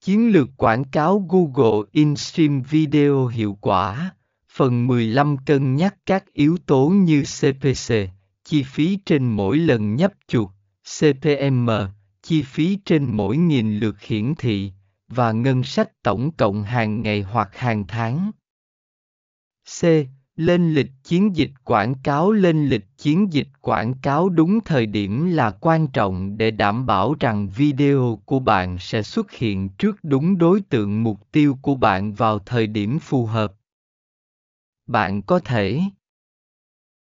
Chiến lược quảng cáo Google In-Stream Video hiệu quả. Phần 15 cân nhắc các yếu tố như CPC, chi phí trên mỗi lần nhấp chuột, CPM, chi phí trên mỗi nghìn lượt hiển thị, và ngân sách tổng cộng hàng ngày hoặc hàng tháng. C. Lên lịch chiến dịch quảng cáo. Lên lịch chiến dịch quảng cáo đúng thời điểm là quan trọng để đảm bảo rằng video của bạn sẽ xuất hiện trước đúng đối tượng mục tiêu của bạn vào thời điểm phù hợp. Bạn có thể